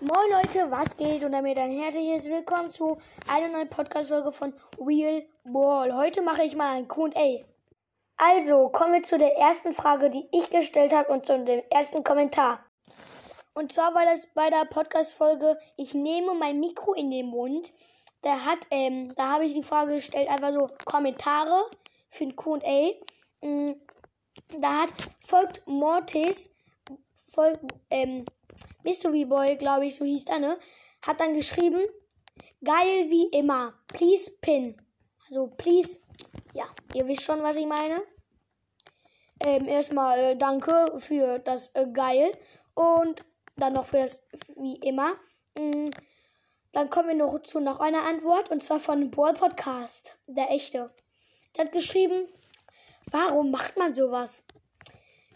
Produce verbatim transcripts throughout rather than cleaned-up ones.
Moin Leute, was geht? Und damit ein herzliches Willkommen zu einer neuen Podcast-Folge von Real Ball. Heute mache ich mal ein Q und A. Also, kommen wir zu der ersten Frage, die ich gestellt habe und zu dem ersten Kommentar. Und zwar war das bei der Podcast-Folge, ich nehme mein Mikro in den Mund. Da hat, ähm, da habe ich die Frage gestellt, einfach so Kommentare für ein Q und A. Mhm. Da hat, folgt Mortis, folgt, ähm, Mister Weeboy, glaube ich, so hieß er, ne? Hat dann geschrieben, geil wie immer, please pin. Also, please, ja, ihr wisst schon, was ich meine. Ähm, erstmal äh, danke für das äh, geil und dann noch für das wie immer. Mhm. Dann kommen wir noch zu noch einer Antwort und zwar von Ball-Podcast, der echte. Der hat geschrieben, warum macht man sowas?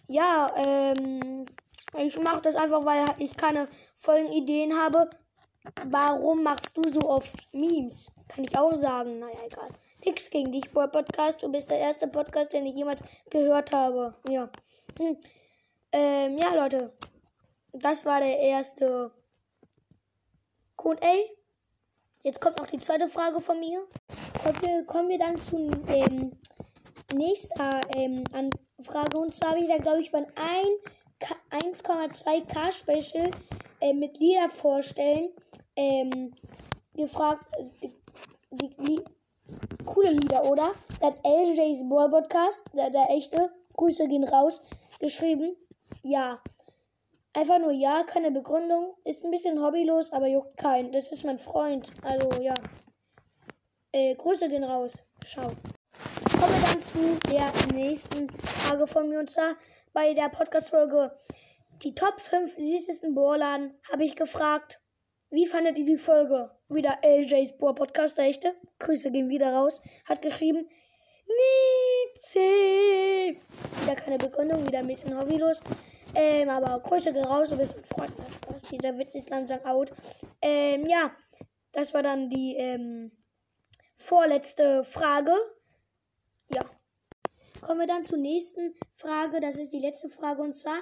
Ja, ähm... ich mache das einfach, weil ich keine Folgenideen habe. Warum machst du so oft Memes? Kann ich auch sagen. Naja, egal. Nix gegen dich, Boy Podcast. Du bist der erste Podcast, den ich jemals gehört habe. Ja. Hm. Ähm, ja, Leute. Das war der erste Q und A. Jetzt kommt noch die zweite Frage von mir. Heute kommen wir dann zu ähm, nächster ähm, Anfrage. Und zwar habe ich da, glaube ich, von ein... eins Komma zwei K Special äh, mit Lieder vorstellen. Ähm, gefragt, die, die, die coole Lieder, oder? Da hat L Js Ball-Podcast, der, der echte, Grüße gehen raus, geschrieben, ja. Einfach nur ja, keine Begründung, ist ein bisschen hobbylos, aber juckt keinen. Das ist mein Freund, also ja. Äh, Grüße gehen raus, schau. Kommen wir dann zu der nächsten Frage von mir und zwar bei der Podcast-Folge die Top fünf süßesten Ballern habe ich gefragt, wie fandet ihr die Folge? Wieder L Js Ball-Podcast, der echte, Grüße gehen wieder raus, hat geschrieben, Nietzsche. Wieder keine Begründung, wieder ein bisschen hobbylos, ähm, aber Grüße gehen raus, du bist ein Freund, mein Spaß, dieser Witz ist langsam out. Ähm, ja, das war dann die ähm, vorletzte Frage. Ja. Kommen wir dann zur nächsten Frage. Das ist die letzte Frage und zwar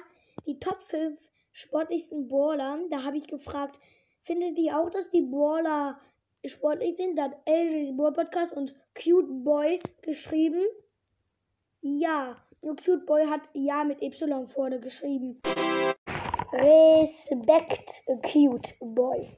die Top fünf sportlichsten Baller. Da habe ich gefragt, findet ihr auch, dass die Baller sportlich sind? Da hat L Js Ball Podcast und Cute Boy geschrieben. Ja, nur Cute Boy hat ja mit Y vorne geschrieben. Respekt, Cute Boy.